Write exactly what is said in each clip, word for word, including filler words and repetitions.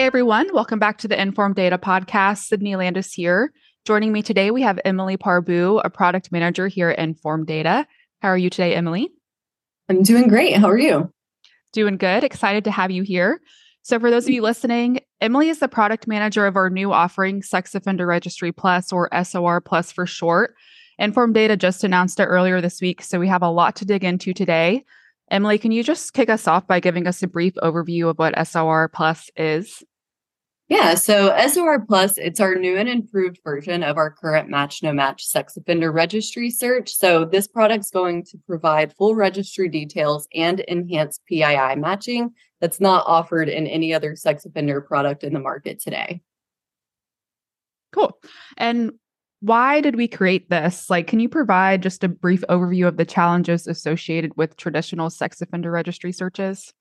Hey, everyone. Welcome back to the Informed Data podcast. Sydney Landis here. Joining me today, we have Emily Parbhoo, a product manager here at Informed Data. How are you today, Emily? I'm doing great. How are you? Doing good. Excited to have you here. So for those of you listening, Emily is the product manager of our new offering, Sex Offender Registry Plus, or S O R Plus for short. Informed Data just announced it earlier this week, so we have a lot to dig into today. Emily, can you just kick us off by giving us a brief overview of what S O R Plus is? Yeah, so S O R Plus, it's our new and improved version of our current Match No Match Sex Offender Registry search. So this product's going to provide full registry details and enhanced P I I matching that's not offered in any other sex offender product in the market today. Cool. And why did we create this? Like, can you provide just a brief overview of the challenges associated with traditional sex offender registry searches?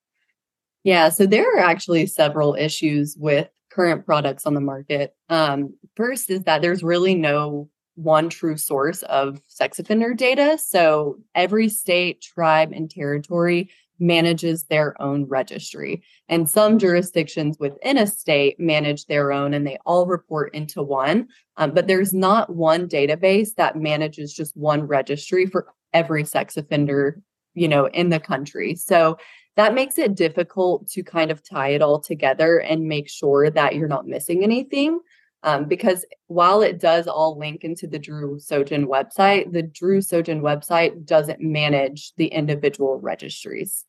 Yeah, so there are actually several issues with current products on the market. Um, first is that there's really no one true source of sex offender data. So every state, tribe, and territory manages their own registry. And some jurisdictions within a state manage their own and they all report into one. Um, but there's not one database that manages just one registry for every sex offender, you know, in the country. So that makes it difficult to kind of tie it all together and make sure that you're not missing anything. Um, because while it does all link into the Dru Sjodin website, the Dru Sjodin website doesn't manage the individual registries.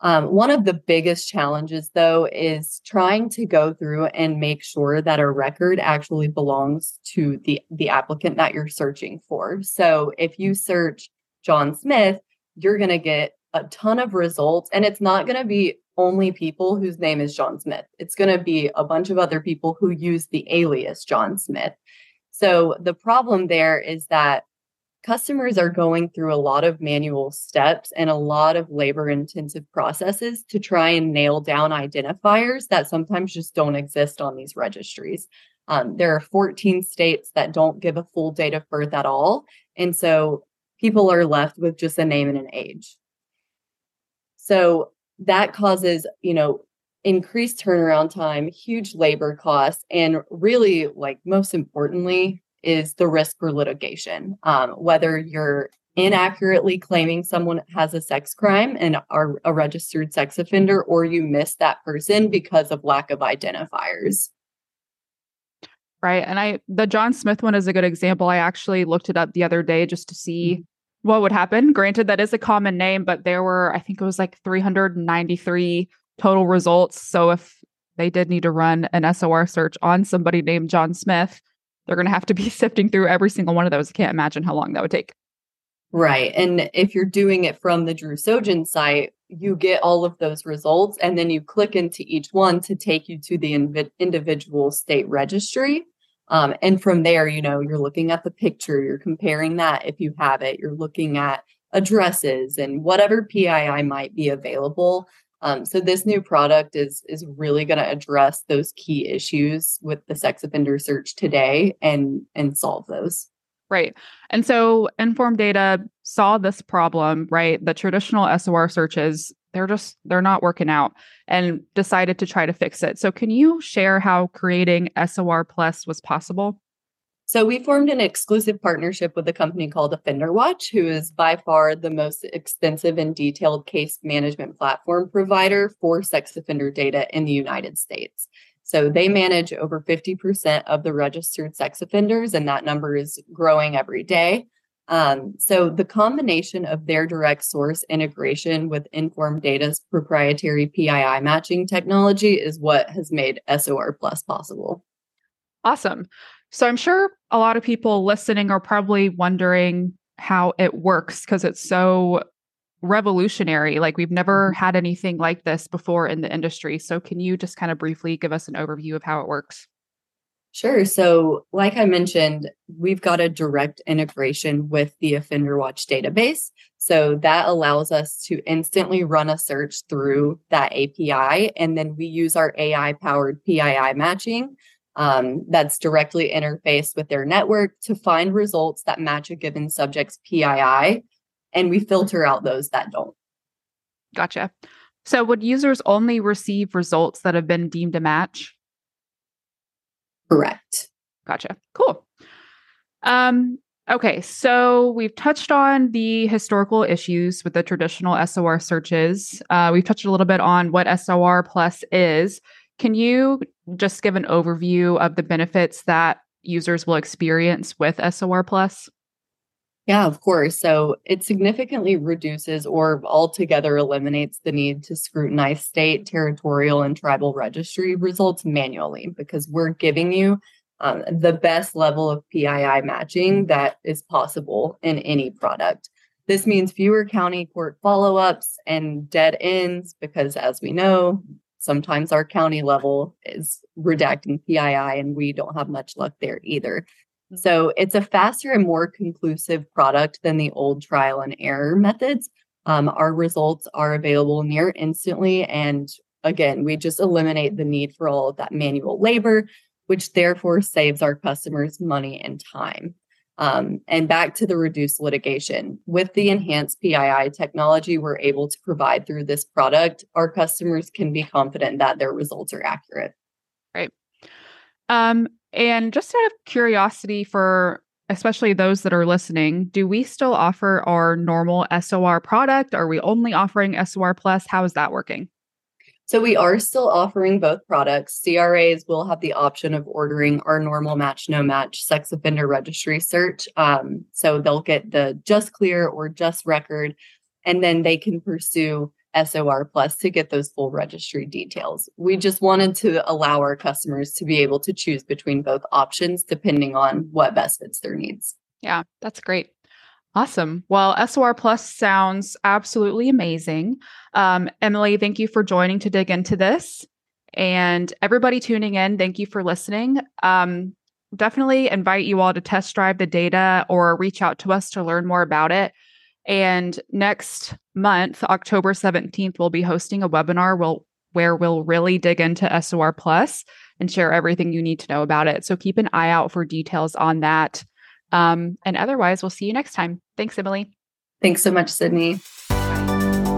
Um, one of the biggest challenges, though, is trying to go through and make sure that a record actually belongs to the, the applicant that you're searching for. So if you search John Smith, you're going to get a ton of results, and it's not going to be only people whose name is John Smith. It's going to be a bunch of other people who use the alias John Smith. So the problem there is that customers are going through a lot of manual steps and a lot of labor-intensive processes to try and nail down identifiers that sometimes just don't exist on these registries. Um, there are fourteen states that don't give a full date of birth at all. And so people are left with just a name and an age. So that causes, you know, increased turnaround time, huge labor costs, and really, like, most importantly, is the risk for litigation. Um, whether you're inaccurately claiming someone has a sex crime and are a registered sex offender, or you miss that person because of lack of identifiers. Right. And I, the John Smith one is a good example. I actually looked it up the other day just to see what would happen. Granted, that is a common name, but there were, I think it was like three hundred ninety-three total results. So if they did need to run an S O R search on somebody named John Smith, they're going to have to be sifting through every single one of those. I can't imagine how long that would take. Right. And if you're doing it from the Dru Sjodin site, you get all of those results, and then you click into each one to take you to the inv- individual state registry. Um, and from there, you know, you're looking at the picture, you're comparing that if you have it, you're looking at addresses and whatever P I I might be available. Um, so this new product is is really going to address those key issues with the sex offender search today and and solve those. Right. And so Informed Data saw this problem, right? The traditional S O R searches, they're just, they're not working out, and decided to try to fix it. So can you share how creating S O R Plus was possible? So we formed an exclusive partnership with a company called OffenderWatch, who is by far the most extensive and detailed case management platform provider for sex offender data in the United States. So they manage over fifty percent of the registered sex offenders, and that number is growing every day. Um, so the combination of their direct source integration with Informed Data's proprietary P I I matching technology is what has made S O R Plus possible. Awesome. So I'm sure a lot of people listening are probably wondering how it works, because it's so revolutionary. Like, we've never had anything like this before in the industry. So can you just kind of briefly give us an overview of how it works? Sure. So like I mentioned, we've got a direct integration with the OffenderWatch database. So that allows us to instantly run a search through that A P I. And then we use our A I-powered P I I matching um, that's directly interfaced with their network to find results that match a given subject's P I I. And we filter out those that don't. Gotcha. So would users only receive results that have been deemed a match? Correct. Gotcha. Cool. Um, okay. So we've touched on the historical issues with the traditional S O R searches. Uh, we've touched a little bit on what S O R Plus is. Can you just give an overview of the benefits that users will experience with S O R Plus? Yeah, of course. So it significantly reduces or altogether eliminates the need to scrutinize state, territorial, and tribal registry results manually, because we're giving you um, the best level of P I I matching that is possible in any product. This means fewer county court follow-ups and dead ends, because as we know, sometimes our county level is redacting P I I and we don't have much luck there either. So it's a faster and more conclusive product than the old trial and error methods. Um, our results are available near instantly. And again, we just eliminate the need for all of that manual labor, which therefore saves our customers money and time. Um, and back to the reduced litigation. With the enhanced P I I technology we're able to provide through this product, our customers can be confident that their results are accurate. Right. Um, And just out of curiosity for especially those that are listening, do we still offer our normal S O R product? Are we only offering S O R Plus? How is that working? So we are still offering both products. C R As will have the option of ordering our normal Match No Match Sex Offender Registry search. Um, so they'll get the Just Clear or Just Record, and then they can pursue S O R Plus to get those full registry details. We just wanted to allow our customers to be able to choose between both options depending on what best fits their needs. Yeah, that's great. Awesome. Well, S O R Plus sounds absolutely amazing. Um, Emily, thank you for joining to dig into this. And everybody tuning in, thank you for listening. Um, definitely invite you all to test drive the data or reach out to us to learn more about it. And next month, October seventeenth, we'll be hosting a webinar we'll, where we'll really dig into S O R Plus and share everything you need to know about it. So keep an eye out for details on that. Um, and otherwise, we'll see you next time. Thanks, Emily. Thanks so much, Sydney. Bye.